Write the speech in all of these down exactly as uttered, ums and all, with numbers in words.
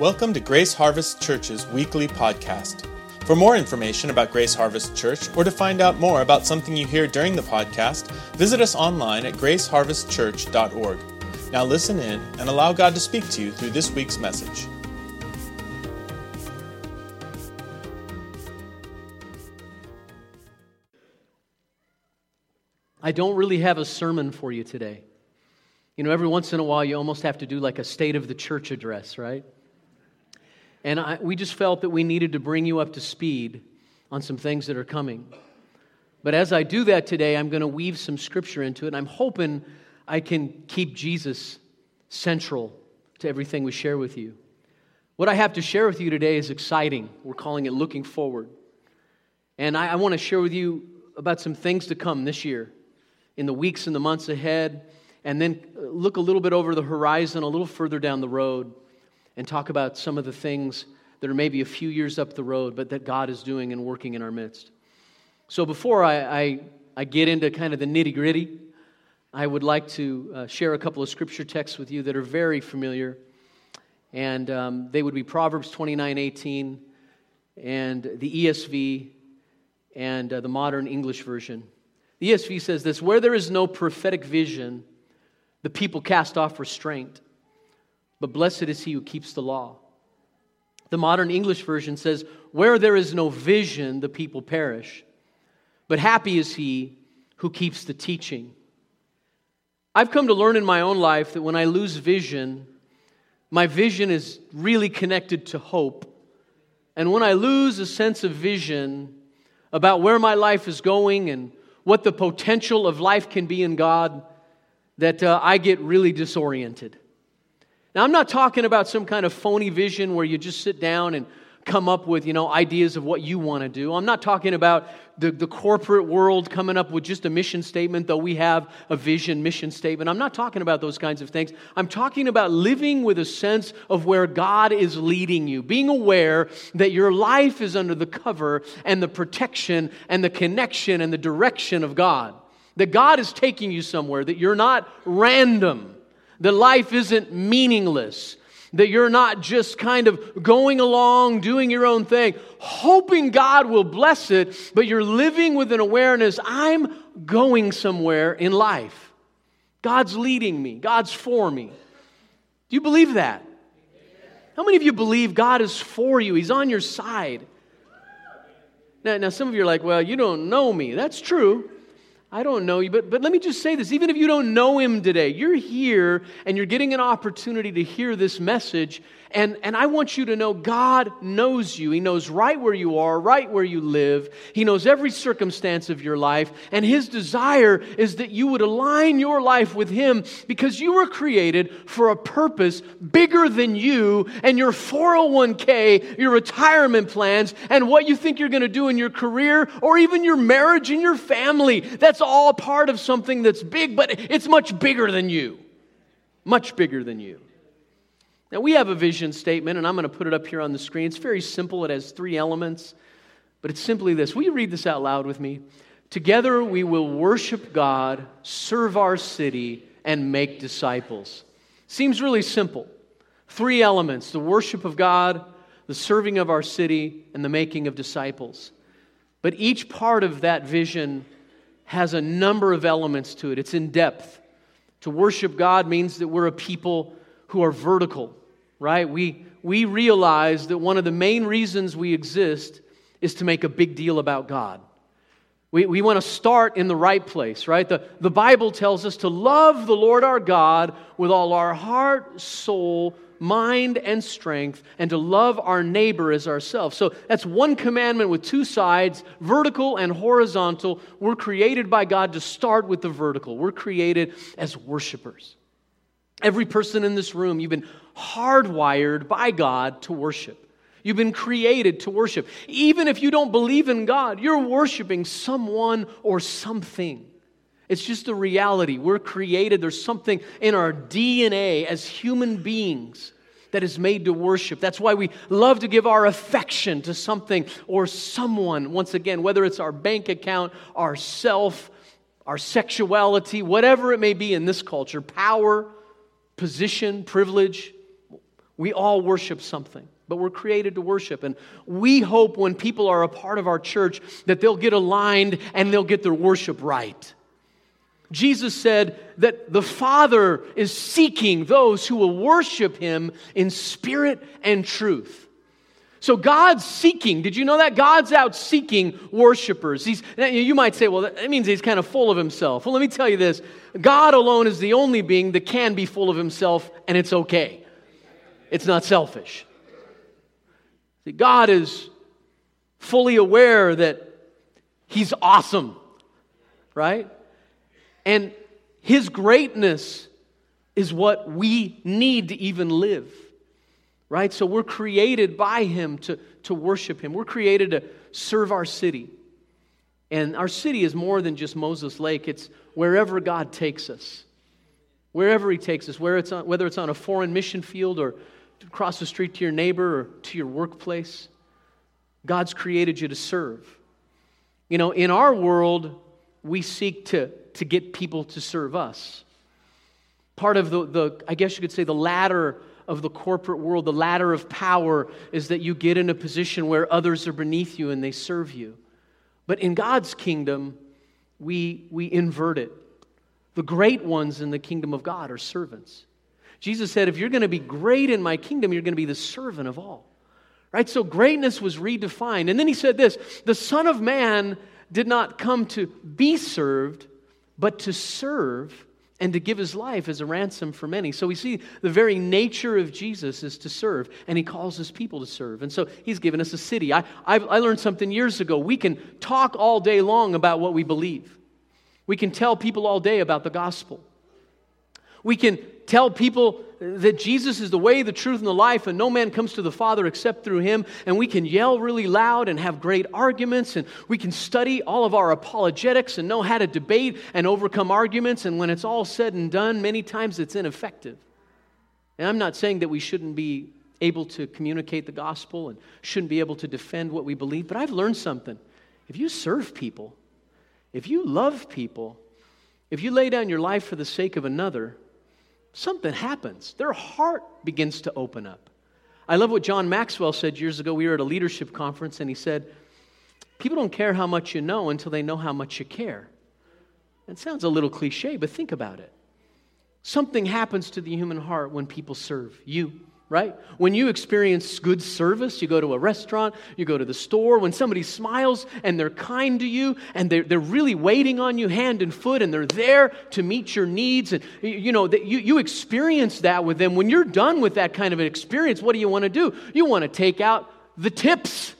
Welcome to Grace Harvest Church's weekly podcast. For more information about Grace Harvest Church, or to find out more about something you hear during the podcast, visit us online at grace harvest church dot org. Now listen in and allow God to speak to you through this week's message. I don't really have a sermon for you today. You know, every once in a while, you almost have to do like a state of the church address, right? And I, we just felt that we needed to bring you up to speed on some things that are coming. But as I do that today, I'm going to weave some scripture into it, and I'm hoping I can keep Jesus central to everything we share with you. What I have to share with you today is exciting. We're calling it Looking Forward. And I, I want to share with you about some things to come this year, in the weeks and the months ahead, and then look a little bit over the horizon, a little further down the road, and talk about some of the things that are maybe a few years up the road, but that God is doing and working in our midst. So before I, I, I get into kind of the nitty-gritty, I would like to uh, share a couple of scripture texts with you that are very familiar, and um, they would be Proverbs twenty-nine eighteen, and the E S V, and uh, the modern English version. The E S V says this: where there is no prophetic vision, the people cast off restraint, but blessed is he who keeps the law. The modern English version says, where there is no vision, the people perish, but happy is he who keeps the teaching. I've come to learn in my own life that when I lose vision, my vision is really connected to hope. And when I lose a sense of vision about where my life is going and what the potential of life can be in God, that uh, I get really disoriented. Now, I'm not talking about some kind of phony vision where you just sit down and come up with, you know, ideas of what you want to do. I'm not talking about the, the corporate world coming up with just a mission statement, though we have a vision mission statement. I'm not talking about those kinds of things. I'm talking about living with a sense of where God is leading you, being aware that your life is under the cover and the protection and the connection and the direction of God, that God is taking you somewhere, that you're not random, that life isn't meaningless, that you're not just kind of going along, doing your own thing, hoping God will bless it, but you're living with an awareness, I'm going somewhere in life. God's leading me. God's for me. Do you believe that? How many of you believe God is for you? He's on your side. Now, now some of you are like, well, you don't know me. That's true. I don't know you, but, but let me just say this. Even if you don't know him today, you're here and you're getting an opportunity to hear this message. And, and I want you to know God knows you. He knows right where you are, right where you live. He knows every circumstance of your life. And his desire is that you would align your life with him, because you were created for a purpose bigger than you and your four oh one k, your retirement plans, and what you think you're going to do in your career or even your marriage and your family. That's It's all part of something that's big, but it's much bigger than you. Much bigger than you. Now, we have a vision statement, and I'm going to put it up here on the screen. It's very simple. It has three elements, but it's simply this. Will you read this out loud with me? Together we will worship God, serve our city, and make disciples. Seems really simple. Three elements: the worship of God, the serving of our city, and the making of disciples. But each part of that vision has a number of elements to it. It's in depth. To worship God means that we're a people who are vertical, right? We, we realize that one of the main reasons we exist is to make a big deal about God. We, we want to start in the right place, right? The, the Bible tells us to love the Lord our God with all our heart, soul, mind, and strength, and to love our neighbor as ourselves. So that's one commandment with two sides, vertical and horizontal. We're created by God to start with the vertical. We're created as worshipers. Every person in this room, you've been hardwired by God to worship. You've been created to worship. Even if you don't believe in God, you're worshiping someone or something. It's just a reality. We're created. There's something in our D N A as human beings that is made to worship. That's why we love to give our affection to something or someone. Once again, whether it's our bank account, our self, our sexuality, whatever it may be in this culture, power, position, privilege, We all worship something, but we're created to worship. And we hope when people are a part of our church that they'll get aligned and they'll get their worship right. Jesus said that the Father is seeking those who will worship Him in spirit and truth. So God's seeking. Did you know that? God's out seeking worshipers. He's, you might say, well, that means He's kind of full of Himself. Well, let me tell you this. God alone is the only being that can be full of Himself, and it's okay. It's not selfish. See, God is fully aware that He's awesome, right? And His greatness is what we need to even live. Right? So we're created by Him to, to worship Him. We're created to serve our city. And our city is more than just Moses Lake. It's wherever God takes us. Wherever He takes us, whether it's on, whether it's on a foreign mission field or across the street to your neighbor or to your workplace, God's created you to serve. You know, in our world, we seek to, to get people to serve us. Part of the, the, I guess you could say, the ladder of the corporate world, the ladder of power, is that you get in a position where others are beneath you and they serve you. But in God's kingdom, we, we invert it. The great ones in the kingdom of God are servants. Jesus said, if you're going to be great in my kingdom, you're going to be the servant of all. Right? So greatness was redefined. And then He said this, the Son of Man did not come to be served, but to serve and to give His life as a ransom for many. So we see the very nature of Jesus is to serve, and He calls His people to serve. And so He's given us a city. I, I, I learned something years ago. We can talk all day long about what we believe. We can tell people all day about the gospel. We can tell people that Jesus is the way, the truth, and the life, and no man comes to the Father except through Him. And we can yell really loud and have great arguments, and we can study all of our apologetics and know how to debate and overcome arguments. And when it's all said and done, many times it's ineffective. And I'm not saying that we shouldn't be able to communicate the gospel and shouldn't be able to defend what we believe, but I've learned something. If you serve people, if you love people, if you lay down your life for the sake of another, something happens. Their heart begins to open up. I love what John Maxwell said years ago. We were at a leadership conference, and he said, people don't care how much you know until they know how much you care. That sounds a little cliche, but think about it. Something happens to the human heart when people serve you, right? When you experience good service, you go to a restaurant, you go to the store, when somebody smiles and they're kind to you and they're, they're really waiting on you hand and foot and they're there to meet your needs, and you know that you, you experience that with them. When you're done with that kind of an experience, what do you want to do? You want to take out the tips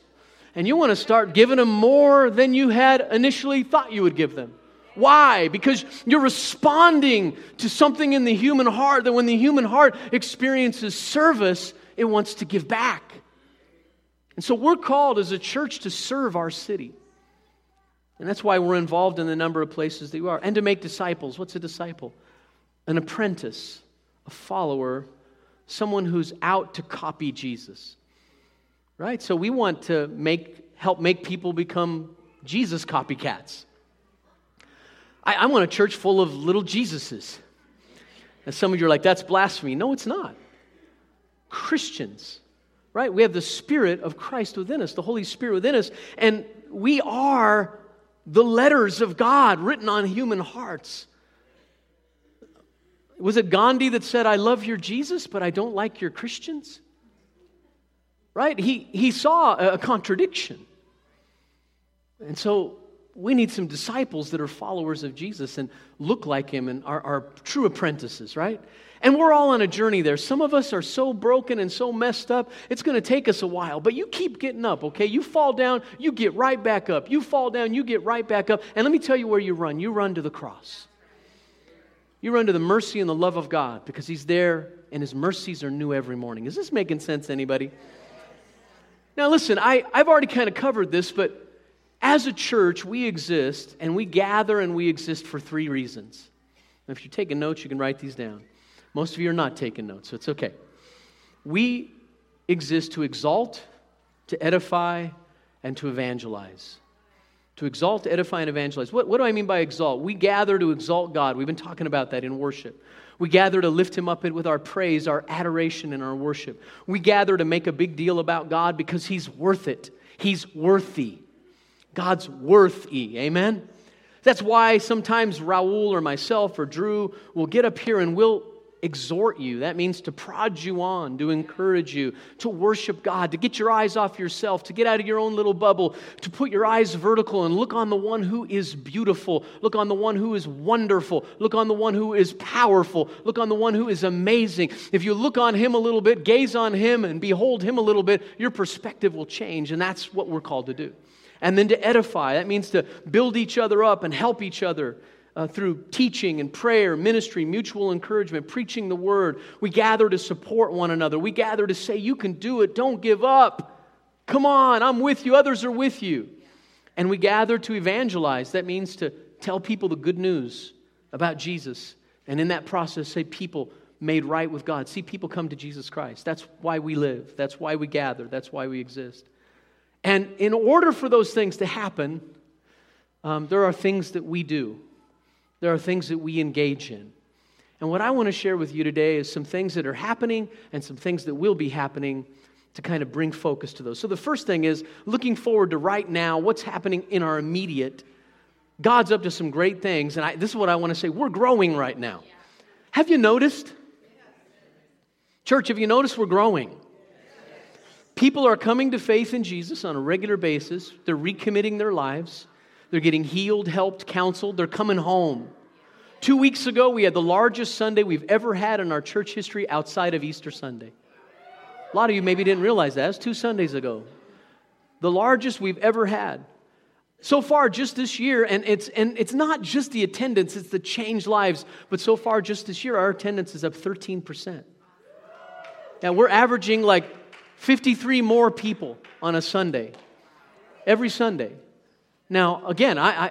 and you want to start giving them more than you had initially thought you would give them. Why? Because you're responding to something in the human heart that when the human heart experiences service, it wants to give back. And so we're called as a church to serve our city. And that's why we're involved in the number of places that you are. And to make disciples. What's a disciple? An apprentice, a follower, someone who's out to copy Jesus. Right? So we want to make help make people become Jesus copycats. I, I want a church full of little Jesuses. And some of you are like, that's blasphemy. No, it's not. Christians, right? We have the Spirit of Christ within us, the Holy Spirit within us, and we are the letters of God written on human hearts. Was it Gandhi that said, I love your Jesus, but I don't like your Christians? Right? He, he saw a contradiction. And so we need some disciples that are followers of Jesus and look like Him and are, are true apprentices, right? And we're all on a journey there. Some of us are so broken and so messed up, it's going to take us a while. But you keep getting up, okay? You fall down, you get right back up. You fall down, you get right back up. And let me tell you where you run. You run to the cross. You run to the mercy and the love of God because He's there and His mercies are new every morning. Is this making sense to anybody? Now listen, I, I've already kind of covered this, but as a church, we exist, and we gather, and we exist for three reasons. And if you're taking notes, you can write these down. Most of you are not taking notes, so it's okay. We exist to exalt, to edify, and to evangelize. To exalt, to edify, and evangelize. What, what do I mean by exalt? We gather to exalt God. We've been talking about that in worship. We gather to lift him up with our praise, our adoration, and our worship. We gather to make a big deal about God because he's worth it. He's worthy. God's worthy. Amen? That's why sometimes Raul or myself or Drew will get up here and we'll exhort you. That means to prod you on, to encourage you, to worship God, to get your eyes off yourself, to get out of your own little bubble, to put your eyes vertical and look on the one who is beautiful, look on the one who is wonderful, look on the one who is powerful, look on the one who is amazing. If you look on him a little bit, gaze on him and behold him a little bit, your perspective will change, and that's what we're called to do. And then to edify, that means to build each other up and help each other. Uh, through teaching and prayer, ministry, mutual encouragement, preaching the word. We gather to support one another. We gather to say, you can do it. Don't give up. Come on, I'm with you. Others are with you. And we gather to evangelize. That means to tell people the good news about Jesus. And in that process, say people made right with God. See people come to Jesus Christ. That's why we live. That's why we gather. That's why we exist. And in order for those things to happen, um, there are things that we do. There are things that we engage in. And what I want to share with you today is some things that are happening and some things that will be happening to kind of bring focus to those. So the first thing is looking forward to right now, what's happening in our immediate. God's up to some great things. And I, this is what I want to say. We're growing right now. Have you noticed? Church, have you noticed we're growing? People are coming to faith in Jesus on a regular basis. They're recommitting their lives. They're getting healed, helped, counseled. They're coming home. Two weeks ago, we had the largest Sunday we've ever had in our church history outside of Easter Sunday. A lot of you maybe didn't realize that. That's two Sundays ago. The largest we've ever had. So far, just this year, and it's and it's not just the attendance, it's the changed lives. But so far, just this year, our attendance is up thirteen percent. Now, we're averaging like fifty-three more people on a Sunday. Every Sunday. Now, again, I, I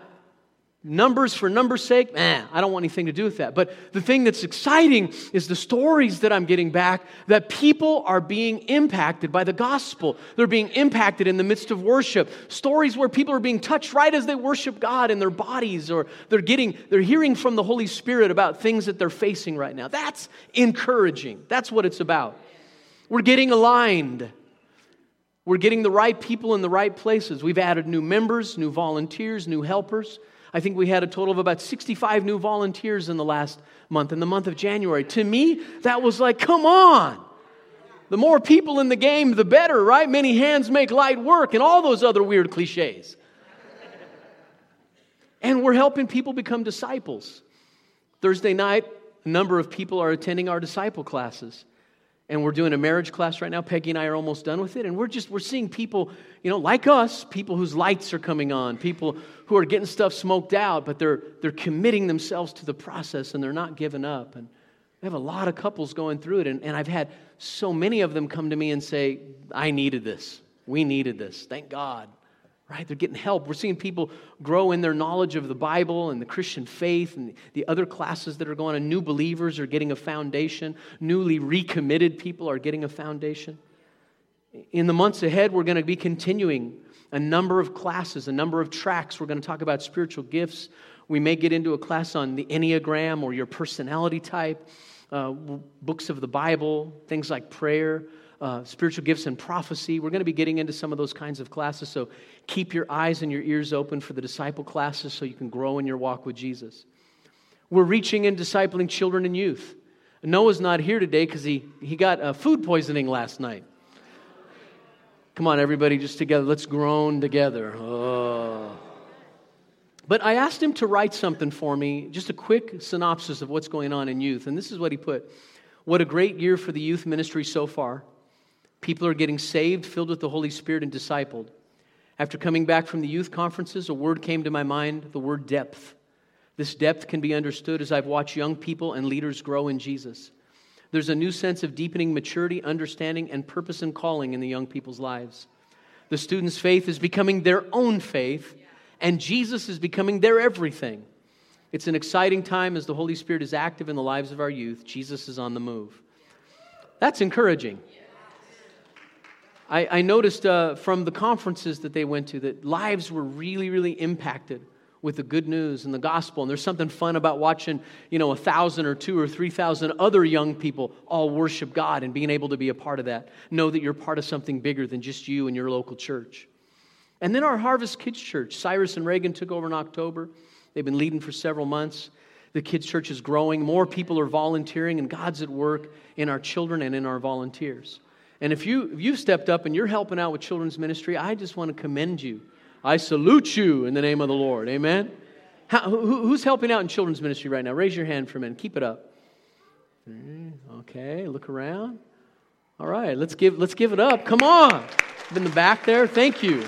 numbers for numbers' sake, eh, I don't want anything to do with that. But the thing that's exciting is the stories that I'm getting back, that people are being impacted by the gospel. They're being impacted in the midst of worship. Stories where people are being touched right as they worship God in their bodies, or they're getting, they're hearing from the Holy Spirit about things that they're facing right now. That's encouraging. That's what it's about. We're getting aligned. We're getting the right people in the right places. We've added new members, new volunteers, new helpers. I think we had a total of about sixty-five new volunteers in the last month, in the month of January. To me, that was like, come on. The more people in the game, the better, right? Many hands make light work and all those other weird cliches. And we're helping people become disciples. Thursday night, a number of people are attending our disciple classes. And we're doing a marriage class right now. Peggy and I are almost done with it. And we're just, we're seeing people, you know, like us, people whose lights are coming on, people who are getting stuff smoked out, but they're they're committing themselves to the process and they're not giving up. And we have a lot of couples going through it. And, and I've had so many of them come to me and say, I needed this. We needed this. Thank God. Right? They're getting help. We're seeing people grow in their knowledge of the Bible and the Christian faith and the other classes that are going on. New believers are getting a foundation. Newly recommitted people are getting a foundation. In the months ahead, we're going to be continuing a number of classes, a number of tracks. We're going to talk about spiritual gifts. We may get into a class on the Enneagram or your personality type, uh, books of the Bible, things like prayer. Uh, spiritual gifts and prophecy. We're going to be getting into some of those kinds of classes, so keep your eyes and your ears open for the disciple classes so you can grow in your walk with Jesus. We're reaching and discipling children and youth. Noah's not here today because he, he got uh, food poisoning last night. Come on, everybody, just together. Let's groan together. Oh. But I asked him to write something for me, just a quick synopsis of what's going on in youth, and this is what he put. What a great year for the youth ministry so far. People are getting saved, filled with the Holy Spirit, and discipled. After coming back from the youth conferences, a word came to my mind, the word depth. This depth can be understood as I've watched young people and leaders grow in Jesus. There's a new sense of deepening maturity, understanding, and purpose and calling in the young people's lives. The students' faith is becoming their own faith, and Jesus is becoming their everything. It's an exciting time as the Holy Spirit is active in the lives of our youth. Jesus is on the move. That's encouraging. I noticed uh, from the conferences that they went to that lives were really, really impacted with the good news and the gospel. And there's something fun about watching, you know, a thousand or two or three thousand other young people all worship God and being able to be a part of that. Know that you're part of something bigger than just you and your local church. And then our Harvest Kids Church. Cyrus and Reagan took over in October. They've been leading for several months. The kids' church is growing. More people are volunteering, and God's at work in our children and in our volunteers. And if, you, if you've stepped up and you're helping out with children's ministry, I just want to commend you. I salute you in the name of the Lord. Amen? How, who, who's helping out in children's ministry right now? Raise your hand for a minute. Keep it up. Okay, look around. All right, let's give, let's give it up. Come on. In the back there, thank you.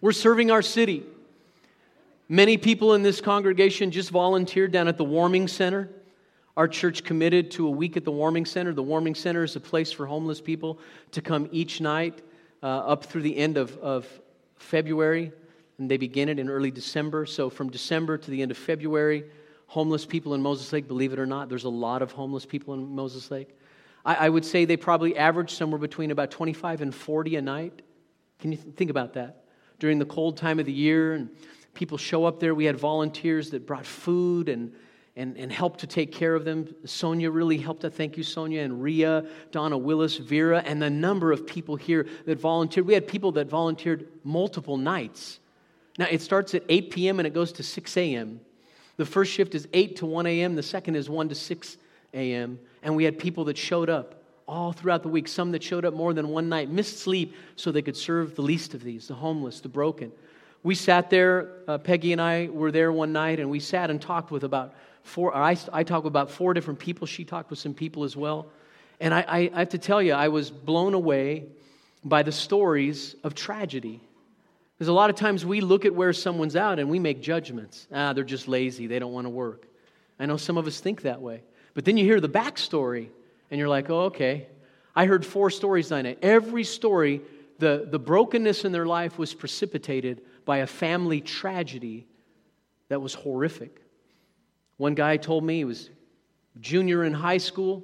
We're serving our city. Many people in this congregation just volunteered down at the Warming Center. Our church committed to a week at the Warming Center. The Warming Center is a place for homeless people to come each night uh, up through the end of, of February, and they begin it in early December. So from December to the end of February, homeless people in Moses Lake, believe it or not, there's a lot of homeless people in Moses Lake. I, I would say they probably average somewhere between about twenty-five and forty a night. Can you th- think about that? During the cold time of the year, and people show up there. We had volunteers that brought food and, and, and helped to take care of them. Sonia really helped. Thank you, Sonia, and Rhea, Donna Willis, Vera, and the number of people here that volunteered. We had people that volunteered multiple nights. Now, it starts at eight p.m. and it goes to six a.m. The first shift is eight to one a.m. The second is one to six a.m. And we had people that showed up all throughout the week, some that showed up more than one night, missed sleep so they could serve the least of these, the homeless, the broken. We sat there, uh, Peggy and I were there one night, and we sat and talked with about four, I, I talked with about four different people. She talked with some people as well. And I, I, I have to tell you, I was blown away by the stories of tragedy. Because a lot of times we look at where someone's out and we make judgments. Ah, they're just lazy. They don't want to work. I know some of us think that way. But then you hear the backstory. And you're like, oh, okay. I heard four stories that night. Every story, the, the brokenness in their life was precipitated by a family tragedy that was horrific. One guy told me he was junior in high school.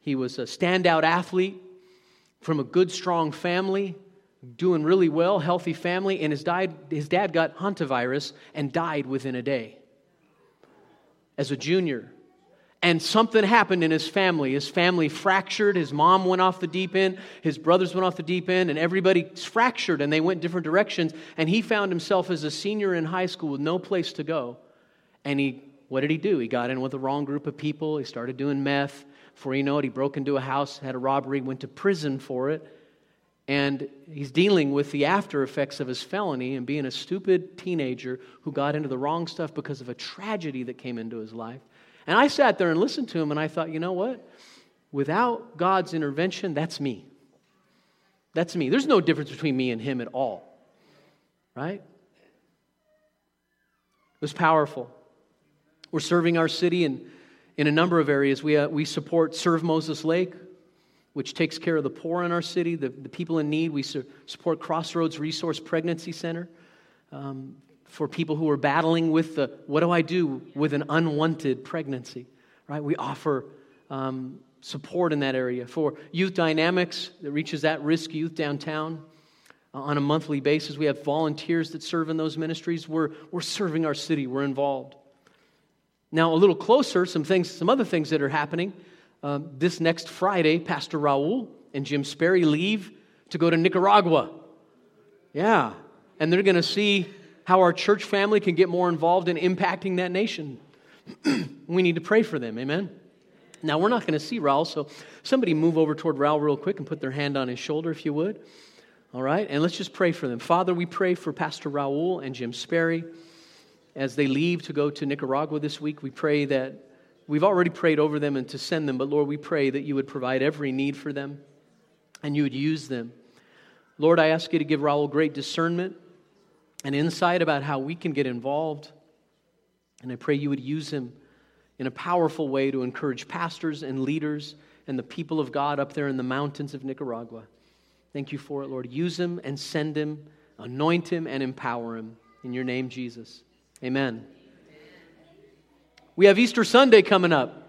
He was a standout athlete from a good, strong family, doing really well, healthy family. And his, died, his dad got Hantavirus and died within a day as a junior. And something happened in his family. His family fractured. His mom went off the deep end. His brothers went off the deep end. And everybody fractured, and they went different directions. And he found himself as a senior in high school with no place to go. And he, what did he do? He got in with the wrong group of people. He started doing meth. Before you know it, he broke into a house, had a robbery, went to prison for it. And he's dealing with the after effects of his felony and being a stupid teenager who got into the wrong stuff because of a tragedy that came into his life. And I sat there and listened to him, and I thought, you know what? Without God's intervention, that's me. That's me. There's no difference between me and him at all. Right? It was powerful. We're serving our city in, in a number of areas. We, uh, we support Serve Moses Lake, which takes care of the poor in our city, the, the people in need. We su- support Crossroads Resource Pregnancy Center. Um for people who are battling with the, what do I do with an unwanted pregnancy, right? We offer um, support in that area. For Youth Dynamics, that reaches at-risk youth downtown uh, on a monthly basis. We have volunteers that serve in those ministries. We're, we're serving our city. We're involved. Now, a little closer, some things, some other things that are happening. Um, this next Friday, Pastor Raul and Jim Sperry leave to go to Nicaragua. Yeah, and they're going to see how our church family can get more involved in impacting that nation. We need to pray for them, amen? Now, we're not going to see Raul, so somebody move over toward Raul real quick and put their hand on his shoulder, if you would. All right, and let's just pray for them. Father, we pray for Pastor Raul and Jim Sperry as they leave to go to Nicaragua this week. We pray that, we've already prayed over them and to send them, but Lord, we pray that you would provide every need for them and you would use them. Lord, I ask you to give Raul great discernment and insight about how we can get involved. And I pray you would use him in a powerful way to encourage pastors and leaders and the people of God up there in the mountains of Nicaragua. Thank you for it, Lord. Use him and send him, anoint him and empower him. In your name, Jesus. Amen. We have Easter Sunday coming up.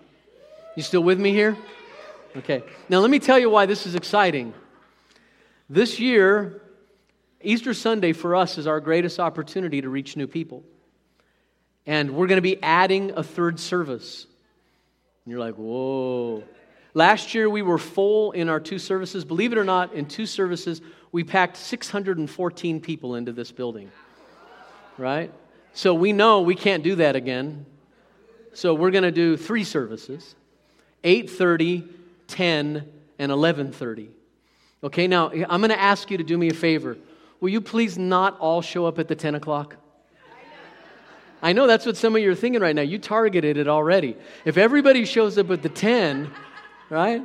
You still with me here? Okay. Now let me tell you why this is exciting. This year, Easter Sunday for us is our greatest opportunity to reach new people. And we're going to be adding a third service. And you're like, whoa. Last year we were full in our two services. Believe it or not, in two services, we packed six hundred fourteen people into this building. Right? So we know we can't do that again. So we're going to do three services, eight thirty, ten, and eleven thirty. Okay, now I'm going to ask you to do me a favor. Will you please not all show up at the ten o'clock? I know that's what some of you are thinking right now. You targeted it already. If everybody shows up at the ten, right?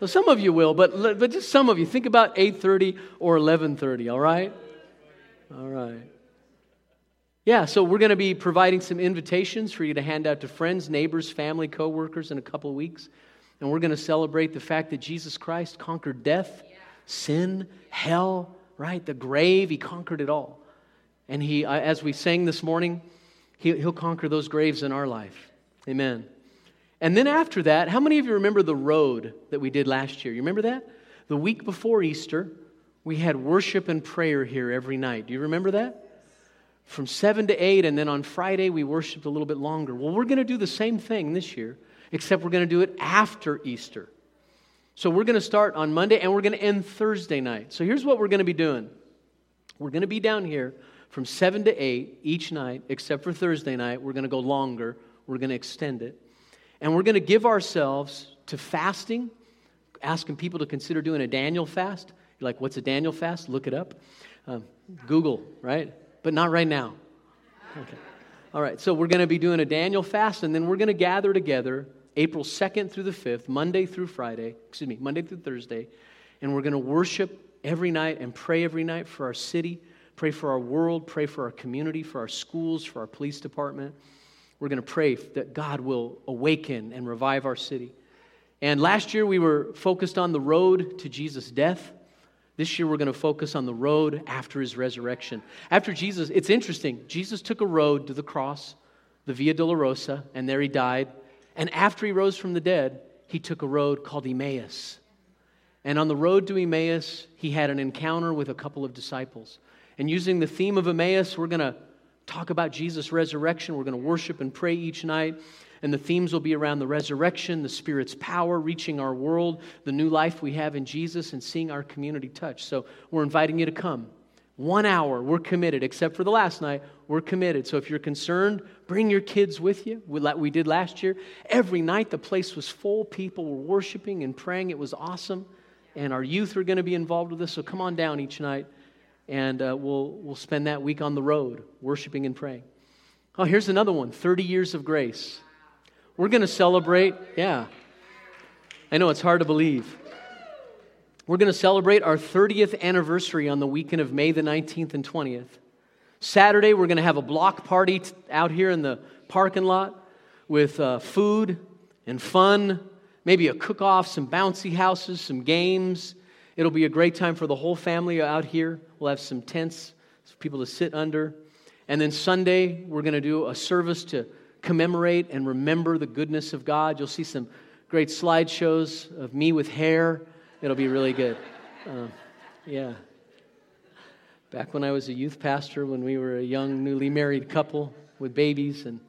Well, some of you will, but but just some of you. Think about eight thirty or eleven thirty, all right? All right. Yeah, so we're going to be providing some invitations for you to hand out to friends, neighbors, family, coworkers in a couple of weeks. And we're going to celebrate the fact that Jesus Christ conquered death, sin, hell, right? The grave, he conquered it all. And he, as we sang this morning, he'll conquer those graves in our life. Amen. And then after that, how many of you remember the road that we did last year? You remember that? The week before Easter, we had worship and prayer here every night. Do you remember that? From seven to eight, and then on Friday, we worshiped a little bit longer. Well, we're going to do the same thing this year, except we're going to do it after Easter. So we're going to start on Monday, and we're going to end Thursday night. So here's what we're going to be doing. We're going to be down here from seven to eight each night, except for Thursday night. We're going to go longer. We're going to extend it. And we're going to give ourselves to fasting, asking people to consider doing a Daniel fast. You're like, what's a Daniel fast? Look it up. Um, Google, right? But not right now. Okay. All right, so we're going to be doing a Daniel fast, and then we're going to gather together April second through the fifth, Monday through Friday, excuse me, Monday through Thursday, and we're going to worship every night and pray every night for our city, pray for our world, pray for our community, for our schools, for our police department. We're going to pray that God will awaken and revive our city. And last year we were focused on the road to Jesus' death. This year we're going to focus on the road after his resurrection. After Jesus, it's interesting, Jesus took a road to the cross, the Via Dolorosa, and there he died. And after he rose from the dead, he took a road called Emmaus. And on the road to Emmaus, he had an encounter with a couple of disciples. And using the theme of Emmaus, we're going to talk about Jesus' resurrection. We're going to worship and pray each night. And the themes will be around the resurrection, the Spirit's power, reaching our world, the new life we have in Jesus, and seeing our community touched. So we're inviting you to come. One hour, we're committed. Except for the last night, we're committed. So if you're concerned, bring your kids with you, like we did last year. Every night, the place was full. People were worshiping and praying. It was awesome. And our youth are going to be involved with this. So come on down each night, and uh, we'll, we'll spend that week on the road, worshiping and praying. Oh, here's another one, thirty years of grace. We're going to celebrate, yeah, I know it's hard to believe. We're going to celebrate our thirtieth anniversary on the weekend of May the nineteenth and twentieth. Saturday, we're going to have a block party t- out here in the parking lot with uh, food and fun, maybe a cook-off, some bouncy houses, some games. It'll be a great time for the whole family out here. We'll have some tents for people to sit under. And then Sunday, we're going to do a service to commemorate and remember the goodness of God. You'll see some great slideshows of me with hair. It'll be really good. Uh, yeah. Back when I was a youth pastor, when we were a young, newly married couple with babies, and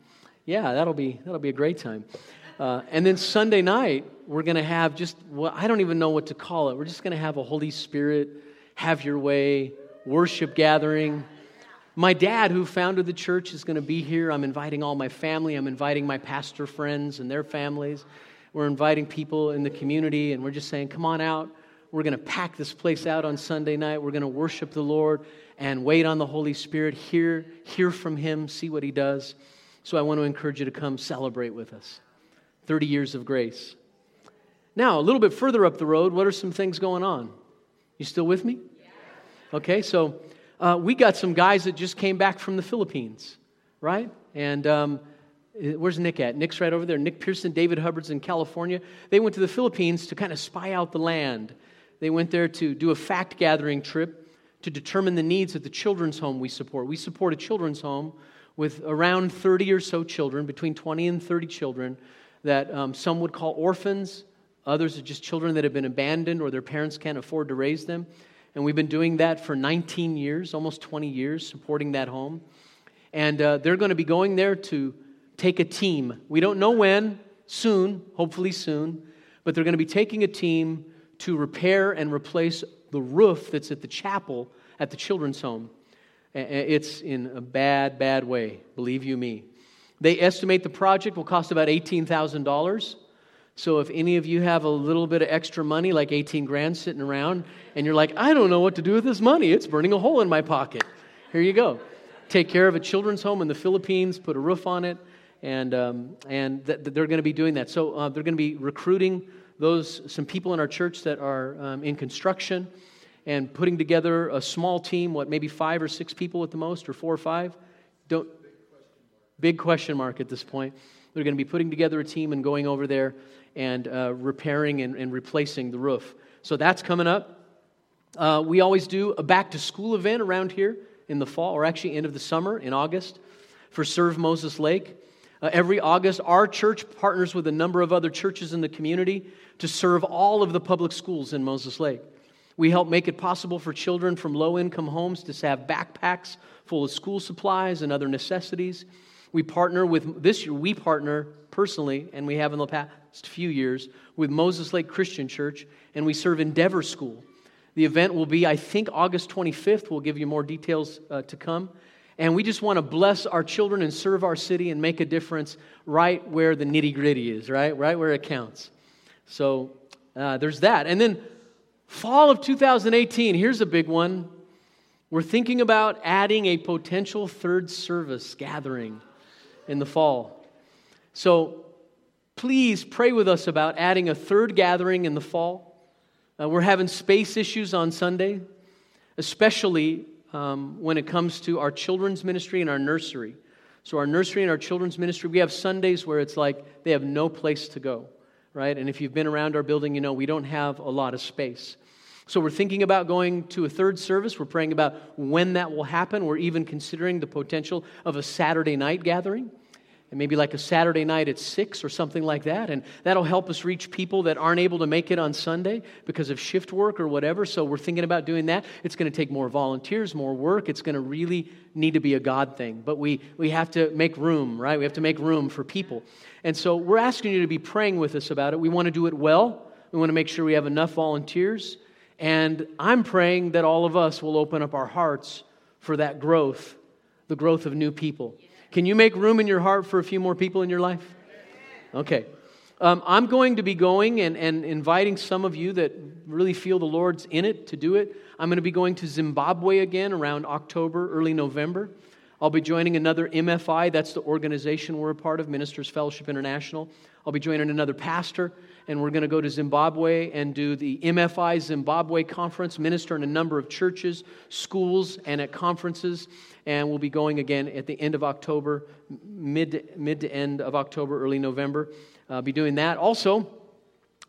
yeah, that'll be that'll be a great time. Uh, and then Sunday night, we're going to have just, well, I don't even know what to call it. We're just going to have a Holy Spirit, have your way, worship gathering. My dad, who founded the church, is going to be here. I'm inviting all my family. I'm inviting my pastor friends and their families. We're inviting people in the community, and we're just saying, come on out. We're going to pack this place out on Sunday night. We're going to worship the Lord and wait on the Holy Spirit, hear, hear from him, see what he does. So I want to encourage you to come celebrate with us. thirty years of grace. Now, a little bit further up the road, what are some things going on? You still with me? Okay, so... Uh, we got some guys that just came back from the Philippines, right? And um, where's Nick at? Nick's right over there. Nick Pearson, David Hubbard's in California. They went to the Philippines to kind of spy out the land. They went there to do a fact-gathering trip to determine the needs of the children's home we support. We support a children's home with around thirty or so children, between twenty and thirty children, that um, some would call orphans. Others are just children that have been abandoned or their parents can't afford to raise them. and we've been doing that for nineteen years, almost twenty years, supporting that home. And uh, they're going to be going there to take a team. We don't know when, soon, hopefully soon, but they're going to be taking a team to repair and replace the roof that's at the chapel at the children's home. It's in a bad, bad way, believe you me. They estimate the project will cost about eighteen thousand dollars. So if any of you have a little bit of extra money, like eighteen grand sitting around, and you're like, I don't know what to do with this money. It's burning a hole in my pocket. Here you go. Take care of a children's home in the Philippines, put a roof on it, and um, and th- they're going to be doing that. So uh, they're going to be recruiting those some people in our church that are um, in construction and putting together a small team, what, maybe five or six people at the most, or four or five? Don't Big question mark at this point. They're going to be putting together a team and going over there and uh, repairing and, and replacing the roof. So that's coming up. Uh, we always do a back-to-school event around here in the fall, or actually end of the summer in August, for Serve Moses Lake. Uh, every August, our church partners with a number of other churches in the community to serve all of the public schools in Moses Lake. We help make it possible for children from low-income homes to have backpacks full of school supplies and other necessities. We partner with, this year we partner personally, and we have in the past few years, with Moses Lake Christian Church, and we serve Endeavor School. The event will be, I think, August twenty-fifth. We'll give you more details uh, to come. And we just want to bless our children and serve our city and make a difference right where the nitty-gritty is, right? Right where it counts. So uh, there's that. And then fall of two thousand eighteen, here's a big one. We're thinking about adding a potential third service gathering in the fall. So please pray with us about adding a third gathering in the fall. Uh, we're having space issues on Sunday, especially um, when it comes to our children's ministry and our nursery. So our nursery and our children's ministry, we have Sundays where it's like they have no place to go, right? And if you've been around our building, you know we don't have a lot of space. So we're thinking about going to a third service. We're praying about when that will happen. We're even considering the potential of a Saturday night gathering, and maybe like a Saturday night at six or something like that. And that'll help us reach people that aren't able to make it on Sunday because of shift work or whatever. So we're thinking about doing that. It's going to take more volunteers, more work. It's going to really need to be a God thing. But we, we have to make room, right? We have to make room for people. And so we're asking you to be praying with us about it. We want to do it well. We want to make sure we have enough volunteers. And I'm praying that all of us will open up our hearts for that growth, the growth of new people. Can you make room in your heart for a few more people in your life? Okay. Um, I'm going to be going and, and inviting some of you that really feel the Lord's in it to do it. I'm going to be going to Zimbabwe again around October, early November. I'll be joining another M F I. That's the organization we're a part of, Ministers Fellowship International. I'll be joining another pastor. And we're going to go to Zimbabwe and do the M F I Zimbabwe Conference, minister in a number of churches, schools, and at conferences. And we'll be going again at the end of October, mid, mid to end of October, early November. I'll uh, be doing that. Also,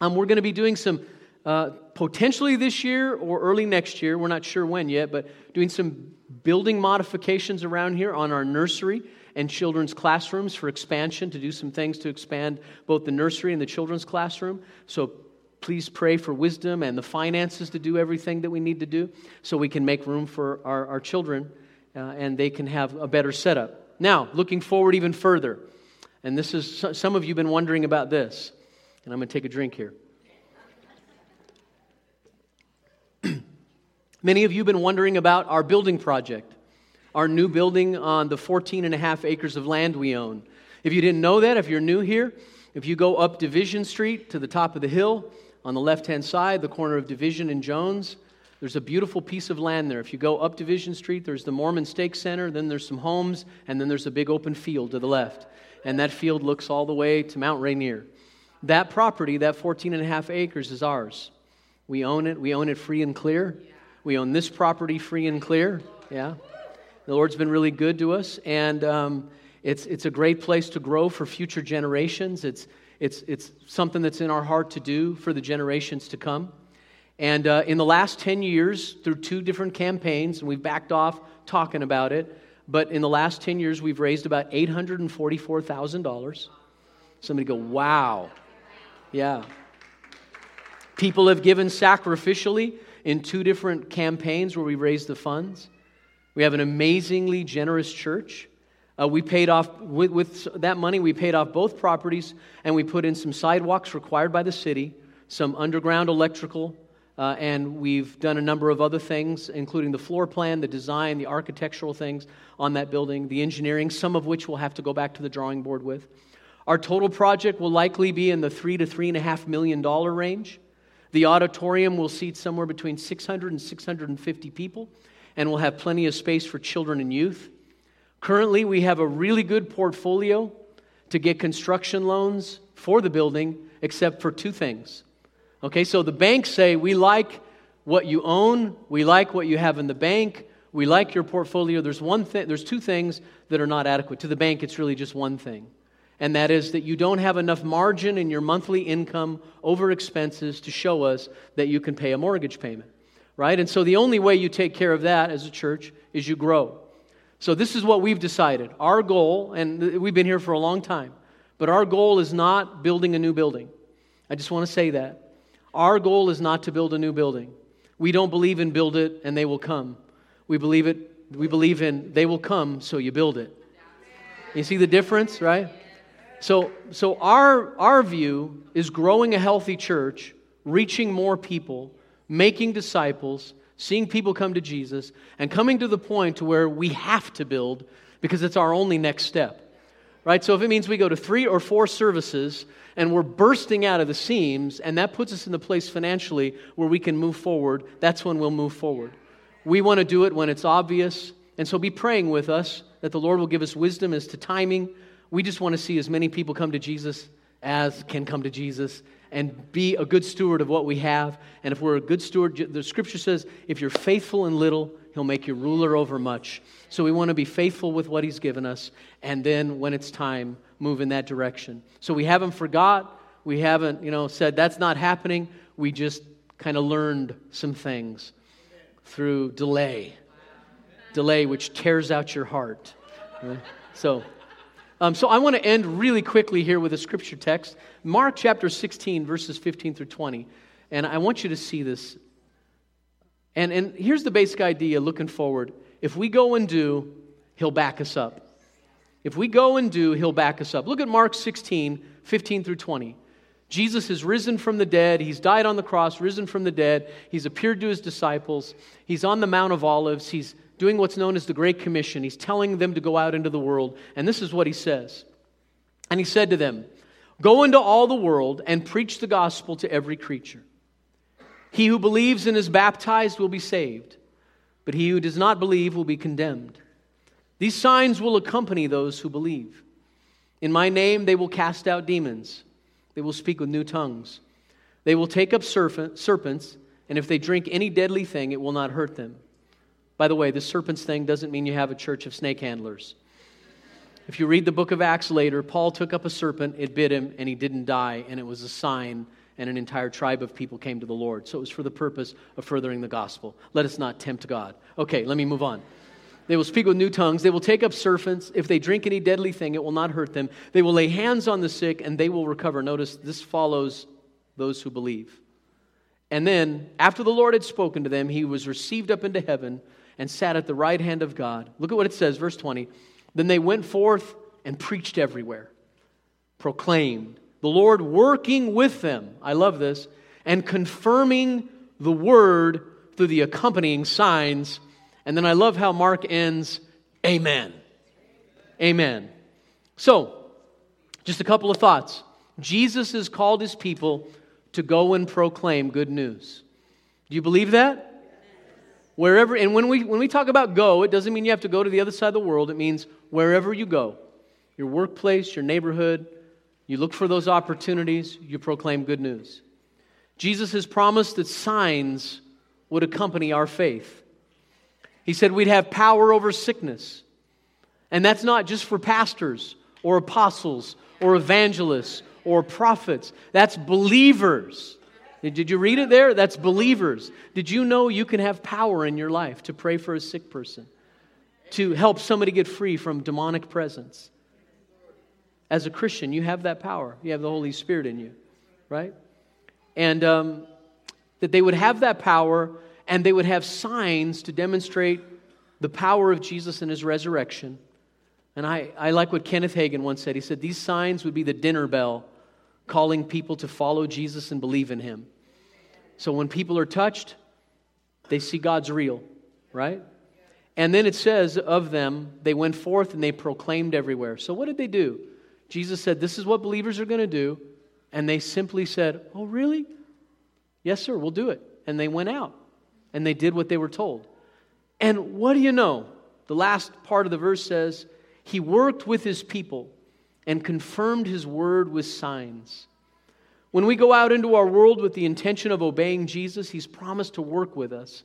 um, we're going to be doing some, uh, potentially this year or early next year, we're not sure when yet, but doing some building modifications around here on our nursery and children's classrooms for expansion, to do some things to expand both the nursery and the children's classroom. So please pray for wisdom and the finances to do everything that we need to do so we can make room for our, our children uh, and they can have a better setup. Now, looking forward even further, and this is, some of you have been wondering about this, and I'm going to take a drink here. Many of you have been wondering about our building project, our new building on the fourteen and a half acres of land we own. If you didn't know that, if you're new here, if you go up Division Street to the top of the hill, on the left-hand side, the corner of Division and Jones, there's a beautiful piece of land there. If you go up Division Street, there's the Mormon Stake Center, then there's some homes, and then there's a big open field to the left. And that field looks all the way to Mount Rainier. That property, that fourteen and a half acres, is ours. We own it. We own it free and clear. We own this property free and clear. Yeah. The Lord's been really good to us, and um, it's it's a great place to grow for future generations. It's it's it's something that's in our heart to do for the generations to come. And uh, in the last ten years, through two different campaigns, and we've backed off talking about it, but in the last ten years, we've raised about eight hundred forty-four thousand dollars. Somebody go, wow. Yeah. People have given sacrificially. in two different campaigns where we raised the funds. We have an amazingly generous church. Uh, we paid off, with, with that money, we paid off both properties, and we put in some sidewalks required by the city, some underground electrical, uh, and we've done a number of other things, including the floor plan, the design, the architectural things on that building, the engineering, some of which we'll have to go back to the drawing board with. Our total project will likely be in the three to three and a half million dollar range. The auditorium will seat somewhere between six hundred and six hundred fifty people, and we'll have plenty of space for children and youth. Currently, we have a really good portfolio to get construction loans for the building, except for two things. Okay, so the banks say, we like what you own, we like what you have in the bank, we like your portfolio. There's one thing, there's two things that are not adequate. To the bank, it's really just one thing. And that is that you don't have enough margin in your monthly income over expenses to show us that you can pay a mortgage payment, right? And so the only way you take care of that as a church is you grow. So this is what we've decided. Our goal, and we've been here for a long time, but our goal is not building a new building. I just want to say that. Our goal is not to build a new building. We don't believe in build it and they will come. We believe it. We believe in they will come, so you build it. You see the difference, right? So so our our view is growing a healthy church, reaching more people, making disciples, seeing people come to Jesus, and coming to the point to where we have to build because it's our only next step, right? So if it means we go to three or four services and we're bursting out of the seams, and that puts us in the place financially where we can move forward, that's when we'll move forward. We want to do it when it's obvious, and so be praying with us that the Lord will give us wisdom as to timing. We just want to see as many people come to Jesus as can come to Jesus, and be a good steward of what we have. And if we're a good steward, the Scripture says, if you're faithful in little, He'll make you ruler over much. So we want to be faithful with what He's given us, and then when it's time, move in that direction. So we haven't forgot. We haven't, you know, said that's not happening. We just kind of learned some things through delay. Delay, which tears out your heart. So... Um, so I want to end really quickly here with a scripture text, Mark chapter sixteen, verses fifteen through twenty. And I want you to see this. And and here's the basic idea looking forward. If we go and do, He'll back us up. If we go and do, He'll back us up. Look at Mark sixteen, fifteen through twenty. Jesus is risen from the dead. He's died on the cross, risen from the dead. He's appeared to His disciples. He's on the Mount of Olives. He's doing what's known as the Great Commission. He's telling them to go out into the world. And this is what He says. And He said to them, "Go into all the world and preach the gospel to every creature. He who believes and is baptized will be saved, but he who does not believe will be condemned. These signs will accompany those who believe. In my name they will cast out demons. They will speak with new tongues. They will take up serpents, and if they drink any deadly thing, it will not hurt them." By the way, the serpents thing doesn't mean you have a church of snake handlers. If you read the book of Acts later, Paul took up a serpent, it bit him, and he didn't die, and it was a sign, and an entire tribe of people came to the Lord. So it was for the purpose of furthering the gospel. Let us not tempt God. Okay, let me move on. They will speak with new tongues. They will take up serpents. If they drink any deadly thing, it will not hurt them. They will lay hands on the sick, and they will recover. Notice, this follows those who believe. And then, after the Lord had spoken to them, He was received up into heaven and sat at the right hand of God. Look at what it says, verse twenty. Then they went forth and preached everywhere, proclaimed the Lord working with them. I love this. And confirming the word through the accompanying signs. And then I love how Mark ends, amen. Amen. So, just a couple of thoughts. Jesus has called His people to go and proclaim good news. Do you believe that? Wherever, and when we when we talk about go, it doesn't mean you have to go to the other side of the world. It means wherever you go, your workplace, your neighborhood, you look for those opportunities, you proclaim good news. Jesus has promised that signs would accompany our faith. He said we'd have power over sickness. And that's not just for pastors or apostles or evangelists or prophets. That's believers. Did you read it there? That's believers. Did you know you can have power in your life to pray for a sick person, to help somebody get free from demonic presence? As a Christian, you have that power. You have the Holy Spirit in you, right? And um, that they would have that power, and they would have signs to demonstrate the power of Jesus and his resurrection. And I, I like what Kenneth Hagin once said. He said, these signs would be the dinner bell calling people to follow Jesus and believe in him. So when people are touched, they see God's real, right? And then it says of them, they went forth and they proclaimed everywhere. So what did they do? Jesus said, this is what believers are going to do. And they simply said, oh, really? Yes, sir, we'll do it. And they went out and they did what they were told. And what do you know? The last part of the verse says, he worked with his people and confirmed his word with signs. When we go out into our world with the intention of obeying Jesus, he's promised to work with us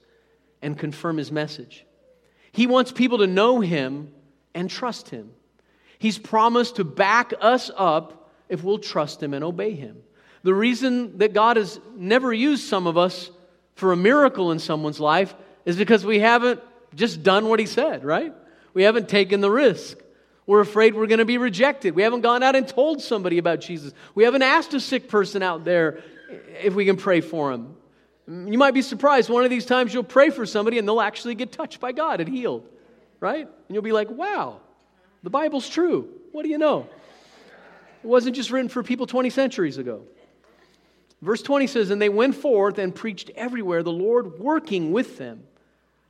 and confirm his message. He wants people to know him and trust him. He's promised to back us up if we'll trust him and obey him. The reason that God has never used some of us for a miracle in someone's life is because we haven't just done what he said, right? We haven't taken the risk. We're afraid we're going to be rejected. We haven't gone out and told somebody about Jesus. We haven't asked a sick person out there if we can pray for him. You might be surprised. One of these times you'll pray for somebody and they'll actually get touched by God and healed, right? And you'll be like, wow, the Bible's true. What do you know? It wasn't just written for people twenty centuries ago. Verse twenty says, and they went forth and preached everywhere, the Lord working with them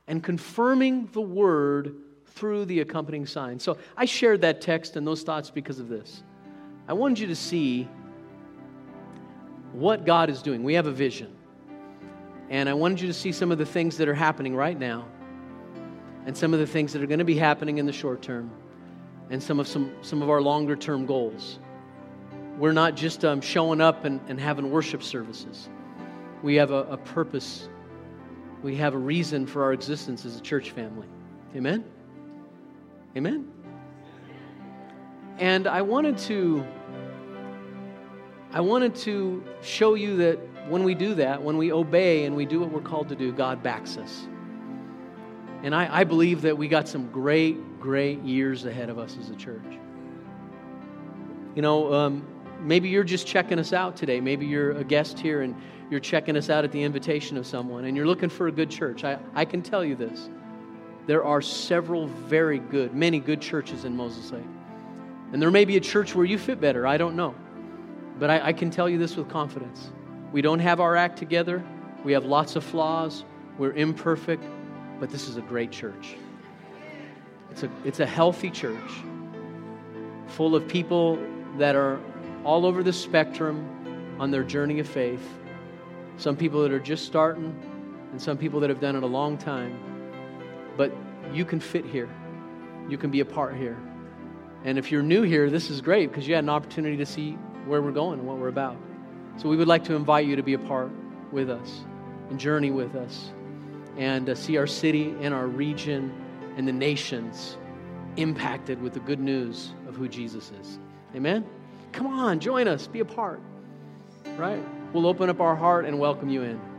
and confirming the word through the accompanying signs. So I shared that text and those thoughts because of this. I wanted you to see what God is doing. We have a vision. And I wanted you to see some of the things that are happening right now and some of the things that are going to be happening in the short term and some of some, some of our longer term goals. We're not just um, showing up and, and having worship services. We have a, a purpose. We have a reason for our existence as a church family. Amen? Amen. And I wanted to I wanted to show you that when we do that, when we obey and we do what we're called to do, God backs us. And I, I believe that we got some great, great years ahead of us as a church. You know, um, maybe you're just checking us out today. Maybe you're a guest here and you're checking us out at the invitation of someone and you're looking for a good church. I, I can tell you this. There are several very good, many good churches in Moses Lake. And there may be a church where you fit better. I don't know. But I, I can tell you this with confidence. We don't have our act together. We have lots of flaws. We're imperfect. But this is a great church. It's a, it's a healthy church full of people that are all over the spectrum on their journey of faith. Some people that are just starting and some people that have done it a long time. But you can fit here. You can be a part here. And if you're new here, this is great because you had an opportunity to see where we're going and what we're about. So we would like to invite you to be a part with us and journey with us and uh, see our city and our region and the nations impacted with the good news of who Jesus is. Amen? Come on, join us. Be a part. Right? We'll open up our heart and welcome you in.